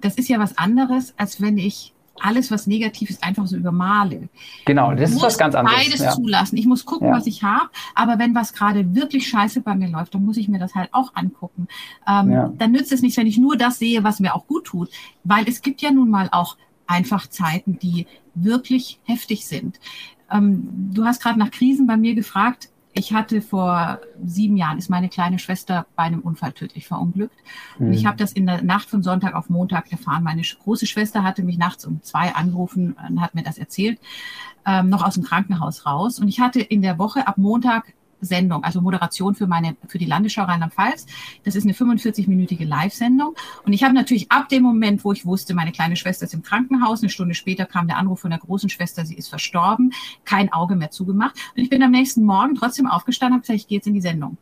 das ist ja was anderes, als wenn ich alles, was negativ ist, einfach so übermale. Genau, das ist was ganz anderes. Ich muss beides zulassen. Ich muss gucken, was ich habe. Aber wenn was gerade wirklich scheiße bei mir läuft, dann muss ich mir das halt auch angucken. Dann nützt es nicht, wenn ich nur das sehe, was mir auch gut tut. Weil es gibt ja nun mal auch einfach Zeiten, die wirklich heftig sind. Du hast gerade nach Krisen bei mir gefragt. Ich hatte vor 7 Jahren, ist meine kleine Schwester bei einem Unfall tödlich verunglückt. Und ich habe das in der Nacht von Sonntag auf Montag erfahren. Meine große Schwester hatte mich nachts um 2 angerufen und hat mir das erzählt, noch aus dem Krankenhaus raus. Und ich hatte in der Woche ab Montag Sendung, also Moderation für die Landesschau Rheinland-Pfalz. Das ist eine 45-minütige Live-Sendung. Und ich habe natürlich ab dem Moment, wo ich wusste, meine kleine Schwester ist im Krankenhaus, eine Stunde später kam der Anruf von der großen Schwester, sie ist verstorben, kein Auge mehr zugemacht. Und ich bin am nächsten Morgen trotzdem aufgestanden und habe gesagt, ich gehe jetzt in die Sendung.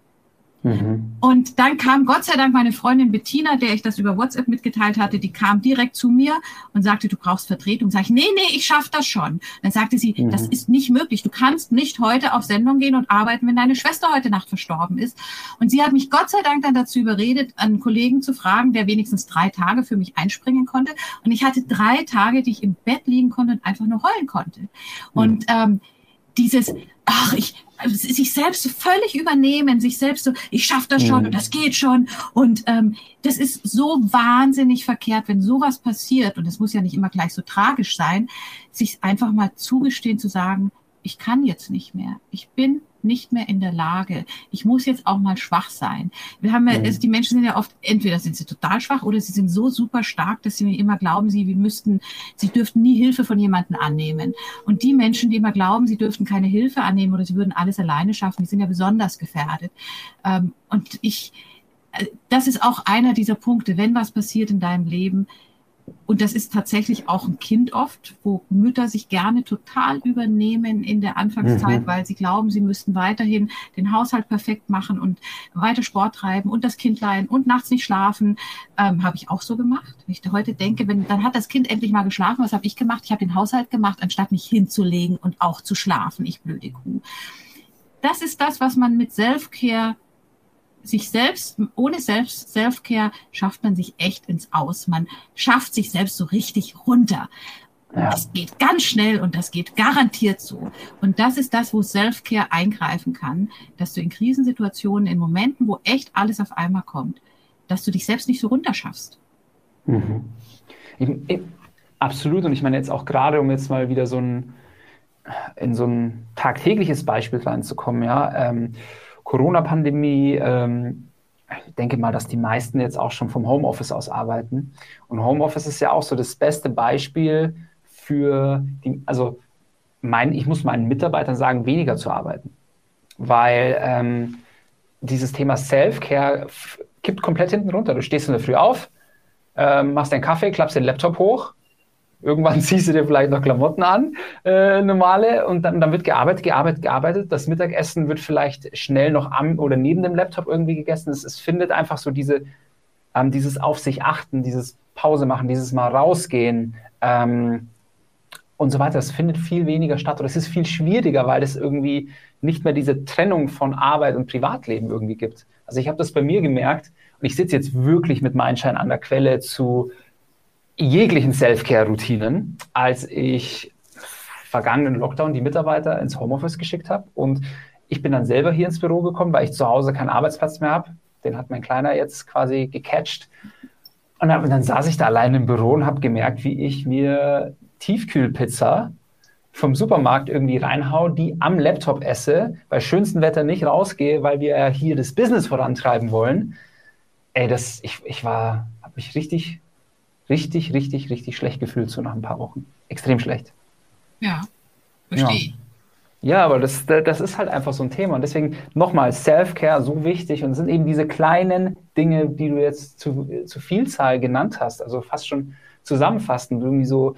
Und dann kam Gott sei Dank meine Freundin Bettina, der ich das über WhatsApp mitgeteilt hatte, die kam direkt zu mir und sagte, du brauchst Vertretung. Sag ich, nee, ich schaffe das schon. Dann sagte sie, das ist nicht möglich. Du kannst nicht heute auf Sendung gehen und arbeiten, wenn deine Schwester heute Nacht verstorben ist. Und sie hat mich Gott sei Dank dann dazu überredet, einen Kollegen zu fragen, der wenigstens 3 Tage für mich einspringen konnte. Und ich hatte 3 Tage, die ich im Bett liegen konnte und einfach nur heulen konnte. Und dieses, sich selbst so völlig übernehmen, sich selbst so, ich schaffe das schon und das geht schon. Und das ist so wahnsinnig verkehrt, wenn sowas passiert, und es muss ja nicht immer gleich so tragisch sein, sich einfach mal zugestehen zu sagen, ich kann jetzt nicht mehr, ich bin nicht mehr in der Lage, ich muss jetzt auch mal schwach sein. Wir haben ja, die Menschen sind ja oft, entweder sind sie total schwach oder sie sind so super stark, dass sie immer glauben, sie dürften nie Hilfe von jemandem annehmen. Und die Menschen, die immer glauben, sie dürften keine Hilfe annehmen oder sie würden alles alleine schaffen, die sind ja besonders gefährdet. Und das ist auch einer dieser Punkte, wenn was passiert in deinem Leben, und das ist tatsächlich auch ein Kind oft, wo Mütter sich gerne total übernehmen in der Anfangszeit, weil sie glauben, sie müssten weiterhin den Haushalt perfekt machen und weiter Sport treiben und das Kind leihen und nachts nicht schlafen. Habe ich auch so gemacht. Wenn ich heute denke, dann hat das Kind endlich mal geschlafen. Was habe ich gemacht? Ich habe den Haushalt gemacht, anstatt mich hinzulegen und auch zu schlafen. Ich blöde Kuh. Das ist das, was man mit Selfcare Ohne Selfcare schafft man sich echt ins Aus. Man schafft sich selbst so richtig runter. Ja. Das geht ganz schnell und das geht garantiert so. Und das ist das, wo Selfcare eingreifen kann, dass du in Krisensituationen, in Momenten, wo echt alles auf einmal kommt, dass du dich selbst nicht so runterschaffst. Absolut. Und ich meine jetzt auch gerade, um jetzt mal wieder in so ein tagtägliches Beispiel reinzukommen, Corona-Pandemie, ich denke mal, dass die meisten jetzt auch schon vom Homeoffice aus arbeiten. Und Homeoffice ist ja auch so das beste Beispiel ich muss meinen Mitarbeitern sagen, weniger zu arbeiten. Weil dieses Thema Self-Care kippt komplett hinten runter. Du stehst in der Früh auf, machst deinen Kaffee, klappst den Laptop hoch, irgendwann ziehst du dir vielleicht noch Klamotten an, normale, und dann wird gearbeitet. Das Mittagessen wird vielleicht schnell noch am oder neben dem Laptop irgendwie gegessen. Es findet einfach so dieses auf sich achten, dieses Pause machen, dieses mal rausgehen und so weiter. Es findet viel weniger statt, oder es ist viel schwieriger, weil es irgendwie nicht mehr diese Trennung von Arbeit und Privatleben irgendwie gibt. Also ich habe das bei mir gemerkt, und ich sitze jetzt wirklich mit Mindshine an der Quelle zu jeglichen Self-Care-Routinen, als ich vergangenen Lockdown die Mitarbeiter ins Homeoffice geschickt habe. Und ich bin dann selber hier ins Büro gekommen, weil ich zu Hause keinen Arbeitsplatz mehr habe. Den hat mein Kleiner jetzt quasi gecatcht. Und dann saß ich da alleine im Büro und habe gemerkt, wie ich mir Tiefkühlpizza vom Supermarkt irgendwie reinhaue, die am Laptop esse, bei schönstem Wetter nicht rausgehe, weil wir ja hier das Business vorantreiben wollen. Ey, habe mich richtig schlecht gefühlt, so nach ein paar Wochen. Extrem schlecht. Ja, verstehe. Ja, aber das ist halt einfach so ein Thema. Und deswegen nochmal, Self-Care so wichtig. Und es sind eben diese kleinen Dinge, die du jetzt zu Vielzahl genannt hast, also fast schon zusammenfassend, irgendwie so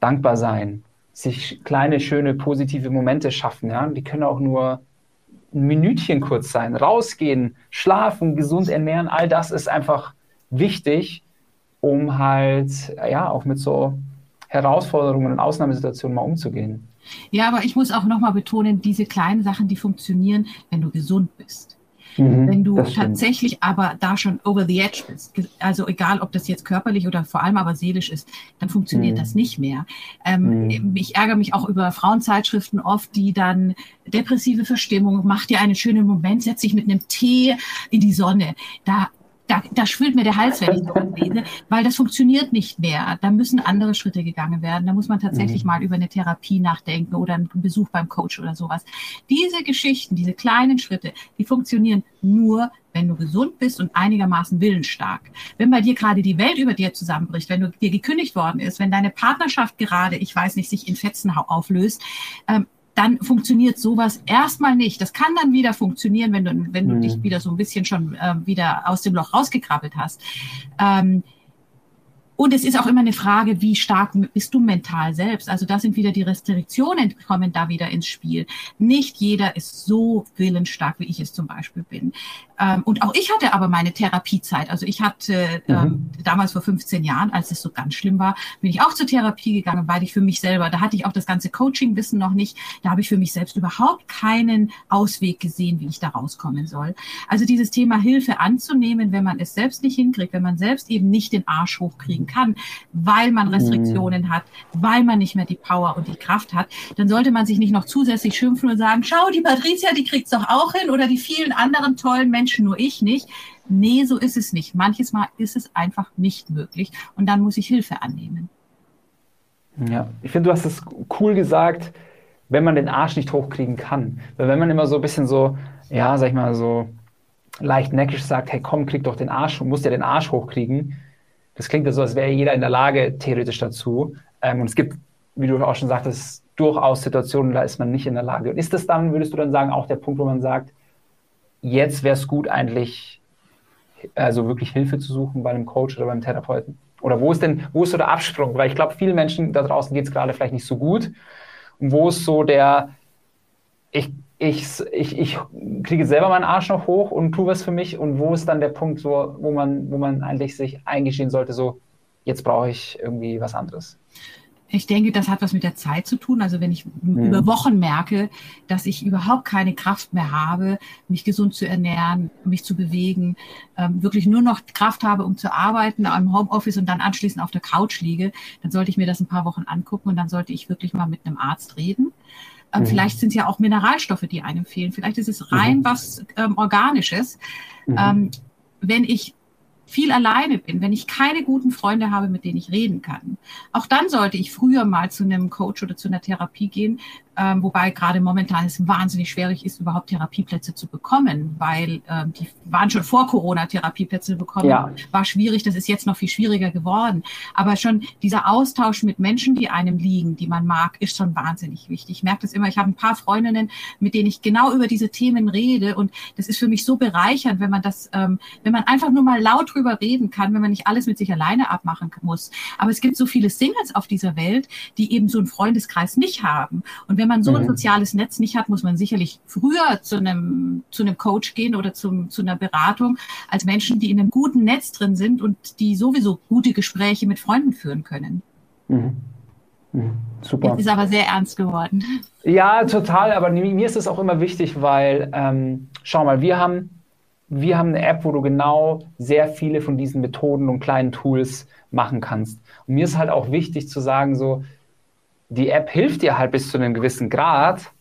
dankbar sein, sich kleine, schöne, positive Momente schaffen. Ja? Die können auch nur ein Minütchen kurz sein. Rausgehen, schlafen, gesund ernähren, all das ist einfach wichtig, um halt ja auch mit so Herausforderungen und Ausnahmesituationen mal umzugehen. Ja, aber ich muss auch nochmal betonen, diese kleinen Sachen, die funktionieren, wenn du gesund bist. Mhm, wenn du tatsächlich aber da schon over the edge bist, also egal, ob das jetzt körperlich oder vor allem aber seelisch ist, dann funktioniert das nicht mehr. Ich ärgere mich auch über Frauenzeitschriften oft, die dann depressive Verstimmung, mach dir einen schönen Moment, setz dich mit einem Tee in die Sonne. Da schwillt mir der Hals, wenn ich sowas lese, weil das funktioniert nicht mehr. Da müssen andere Schritte gegangen werden. Da muss man tatsächlich mal über eine Therapie nachdenken oder einen Besuch beim Coach oder sowas. Diese Geschichten, diese kleinen Schritte, die funktionieren nur, wenn du gesund bist und einigermaßen willensstark. Wenn bei dir gerade die Welt über dir zusammenbricht, wenn dir gekündigt worden ist, wenn deine Partnerschaft gerade, ich weiß nicht, sich in Fetzen auflöst, dann funktioniert sowas erstmal nicht. Das kann dann wieder funktionieren, wenn du dich wieder so ein bisschen schon wieder aus dem Loch rausgekrabbelt hast. Und es ist auch immer eine Frage, wie stark bist du mental selbst? Also da sind wieder die Restriktionen, kommen da wieder ins Spiel. Nicht jeder ist so willensstark, wie ich es zum Beispiel bin. Und auch ich hatte aber meine Therapiezeit. Also ich hatte damals vor 15 Jahren, als es so ganz schlimm war, bin ich auch zur Therapie gegangen, weil ich für mich selber, da hatte ich auch das ganze Coaching-Wissen noch nicht, da habe ich für mich selbst überhaupt keinen Ausweg gesehen, wie ich da rauskommen soll. Also dieses Thema Hilfe anzunehmen, wenn man es selbst nicht hinkriegt, wenn man selbst eben nicht den Arsch hochkriegt, kann, weil man Restriktionen hat, weil man nicht mehr die Power und die Kraft hat, dann sollte man sich nicht noch zusätzlich schimpfen und sagen, schau, die Patricia, die kriegt's doch auch hin oder die vielen anderen tollen Menschen, nur ich nicht. Nee, so ist es nicht. Manches Mal ist es einfach nicht möglich und dann muss ich Hilfe annehmen. Ja, ich finde, du hast es cool gesagt, wenn man den Arsch nicht hochkriegen kann. Weil wenn man immer so ein bisschen so, ja, sag ich mal, so leicht neckisch sagt, hey, komm, krieg doch den Arsch, du musst ja den Arsch hochkriegen. Das klingt ja so, als wäre jeder in der Lage, theoretisch dazu. Und es gibt, wie du auch schon sagtest, durchaus Situationen, da ist man nicht in der Lage. Und ist das dann, würdest du dann sagen, auch der Punkt, wo man sagt, jetzt wäre es gut eigentlich, also wirklich Hilfe zu suchen bei einem Coach oder beim Therapeuten? Oder wo ist so der Absprung? Weil ich glaube, vielen Menschen da draußen geht es gerade vielleicht nicht so gut. Und wo ist so der, ich kriege selber meinen Arsch noch hoch und tue was für mich. Und wo ist dann der Punkt, so, wo man eigentlich sich eingestehen sollte, so, jetzt brauche ich irgendwie was anderes? Ich denke, das hat was mit der Zeit zu tun. Also wenn ich über Wochen merke, dass ich überhaupt keine Kraft mehr habe, mich gesund zu ernähren, mich zu bewegen, wirklich nur noch Kraft habe, um zu arbeiten, am Homeoffice und dann anschließend auf der Couch liege, dann sollte ich mir das ein paar Wochen angucken und dann sollte ich wirklich mal mit einem Arzt reden. Vielleicht sind es ja auch Mineralstoffe, die einem fehlen. Vielleicht ist es rein was Organisches. Wenn ich viel alleine bin, wenn ich keine guten Freunde habe, mit denen ich reden kann, auch dann sollte ich früher mal zu einem Coach oder zu einer Therapie gehen, wobei gerade momentan es wahnsinnig schwierig ist, überhaupt Therapieplätze zu bekommen, weil die waren schon vor Corona Therapieplätze bekommen, war schwierig, das ist jetzt noch viel schwieriger geworden. Aber schon dieser Austausch mit Menschen, die einem liegen, die man mag, ist schon wahnsinnig wichtig. Ich merke das immer, ich habe ein paar Freundinnen, mit denen ich genau über diese Themen rede und das ist für mich so bereichernd, wenn man das, wenn man einfach nur mal laut drüber reden kann, wenn man nicht alles mit sich alleine abmachen muss. Aber es gibt so viele Singles auf dieser Welt, die eben so einen Freundeskreis nicht haben. Und wenn man so ein soziales Netz nicht hat, muss man sicherlich früher zu einem Coach gehen oder zu einer Beratung als Menschen, die in einem guten Netz drin sind und die sowieso gute Gespräche mit Freunden führen können. Super. Das ist aber sehr ernst geworden. Ja, total. Aber mir ist es auch immer wichtig, weil, schau mal, wir haben eine App, wo du genau sehr viele von diesen Methoden und kleinen Tools machen kannst. Und mir ist halt auch wichtig zu sagen, so, die App hilft dir halt bis zu einem gewissen Grad,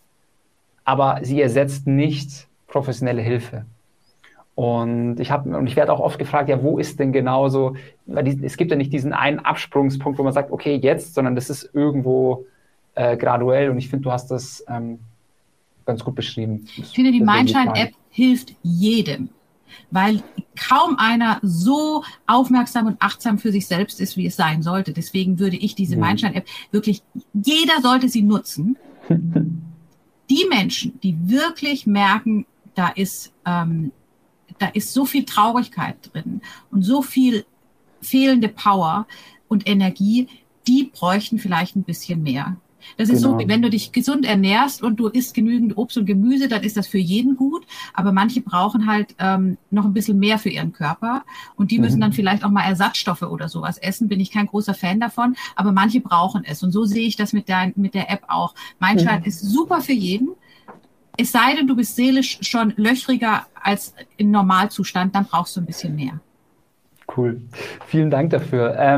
aber sie ersetzt nicht professionelle Hilfe. Und ich werde auch oft gefragt, ja, wo ist denn genau so, weil es gibt ja nicht diesen einen Absprungspunkt, wo man sagt, okay, jetzt, sondern das ist irgendwo graduell. Und ich finde, du hast das ganz gut beschrieben. Ich finde, die Mindshine-App hilft jedem, weil kaum einer so aufmerksam und achtsam für sich selbst ist, wie es sein sollte. Deswegen würde ich diese Mindshine-App wirklich, jeder sollte sie nutzen. Die Menschen, die wirklich merken, da ist so viel Traurigkeit drin und so viel fehlende Power und Energie, die bräuchten vielleicht ein bisschen mehr. Das ist so, wie wenn du dich gesund ernährst und du isst genügend Obst und Gemüse, dann ist das für jeden gut. Aber manche brauchen halt noch ein bisschen mehr für ihren Körper. Und die müssen dann vielleicht auch mal Ersatzstoffe oder sowas essen. Bin ich kein großer Fan davon. Aber manche brauchen es. Und so sehe ich das mit der App auch. Mindshine ist super für jeden. Es sei denn, du bist seelisch schon löchriger als im Normalzustand. Dann brauchst du ein bisschen mehr. Cool. Vielen Dank dafür.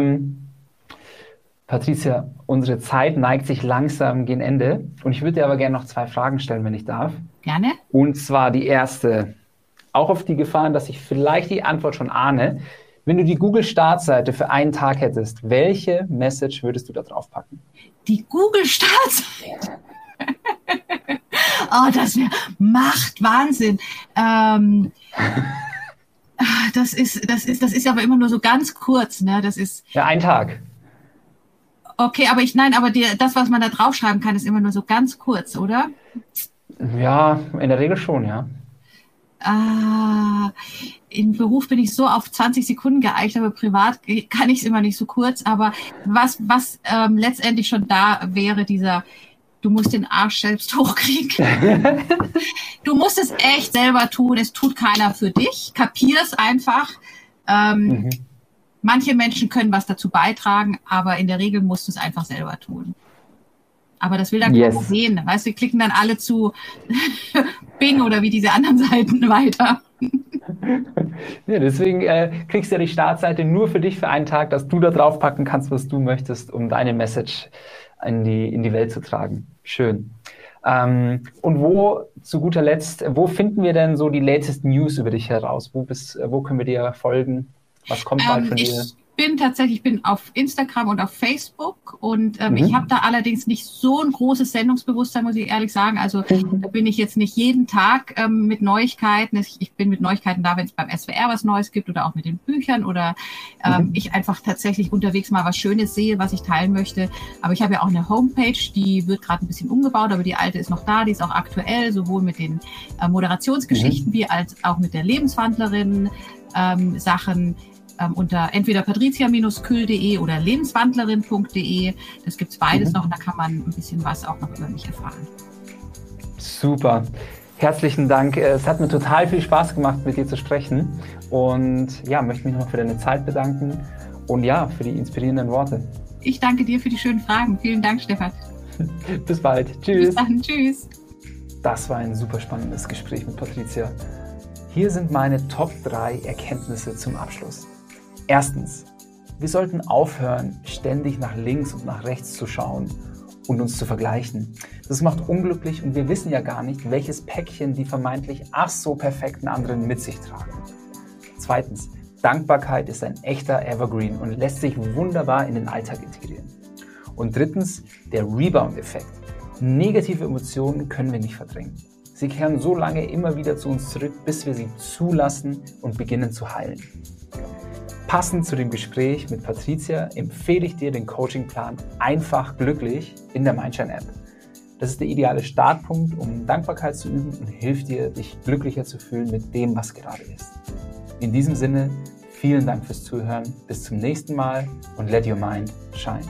Patricia, unsere Zeit neigt sich langsam gegen Ende und ich würde dir aber gerne noch 2 Fragen stellen, wenn ich darf. Gerne. Und zwar die erste, auch auf die Gefahr, dass ich vielleicht die Antwort schon ahne. Wenn du die Google-Startseite für einen Tag hättest, welche Message würdest du da drauf packen? Die Google-Startseite? Oh, das macht Wahnsinn. Das ist aber immer nur so ganz kurz, ne? Das ist ja ein Tag. Okay, aber das, was man da draufschreiben kann, ist immer nur so ganz kurz, oder? Ja, in der Regel schon, ja. Im Beruf bin ich so auf 20 Sekunden geeicht, aber privat kann ich es immer nicht so kurz. Aber was letztendlich schon da wäre, du musst den Arsch selbst hochkriegen. Du musst es echt selber tun, es tut keiner für dich. Kapier es einfach. Manche Menschen können was dazu beitragen, aber in der Regel musst du es einfach selber tun. Aber das will dann keiner sehen. Weißt du, wir klicken dann alle zu Bing oder wie diese anderen Seiten weiter. Ja, deswegen kriegst du ja die Startseite nur für dich für einen Tag, dass du da draufpacken kannst, was du möchtest, um deine Message in die Welt zu tragen. Schön. Und zu guter Letzt, wo finden wir denn so die latest News über dich heraus? Wo können wir dir folgen? Was kommt bald von dir? Ich bin auf Instagram und auf Facebook und ich habe da allerdings nicht so ein großes Sendungsbewusstsein, muss ich ehrlich sagen. Also da bin ich jetzt nicht jeden Tag mit Neuigkeiten. Ich bin mit Neuigkeiten da, wenn es beim SWR was Neues gibt oder auch mit den Büchern oder ich einfach tatsächlich unterwegs mal was Schönes sehe, was ich teilen möchte. Aber ich habe ja auch eine Homepage, die wird gerade ein bisschen umgebaut, aber die alte ist noch da, die ist auch aktuell, sowohl mit den Moderationsgeschichten wie als auch mit der Lebenswandlerin Sachen. Unter entweder patricia-kuell.de oder lebenswandlerin.de. Das gibt es beides noch und da kann man ein bisschen was auch noch über mich erfahren. Super. Herzlichen Dank. Es hat mir total viel Spaß gemacht, mit dir zu sprechen. Und ja, möchte mich nochmal für deine Zeit bedanken und ja, für die inspirierenden Worte. Ich danke dir für die schönen Fragen. Vielen Dank, Stefan. Bis bald. Tschüss. Bis dann. Tschüss. Das war ein super spannendes Gespräch mit Patricia. Hier sind meine Top 3 Erkenntnisse zum Abschluss. Erstens, wir sollten aufhören, ständig nach links und nach rechts zu schauen und uns zu vergleichen. Das macht unglücklich und wir wissen ja gar nicht, welches Päckchen die vermeintlich ach so perfekten anderen mit sich tragen. Zweitens, Dankbarkeit ist ein echter Evergreen und lässt sich wunderbar in den Alltag integrieren. Und drittens, der Rebound-Effekt. Negative Emotionen können wir nicht verdrängen. Sie kehren so lange immer wieder zu uns zurück, bis wir sie zulassen und beginnen zu heilen. Passend zu dem Gespräch mit Patricia empfehle ich dir den Coachingplan Einfach Glücklich in der Mindshine-App. Das ist der ideale Startpunkt, um Dankbarkeit zu üben und hilft dir, dich glücklicher zu fühlen mit dem, was gerade ist. In diesem Sinne, vielen Dank fürs Zuhören, bis zum nächsten Mal und let your mind shine.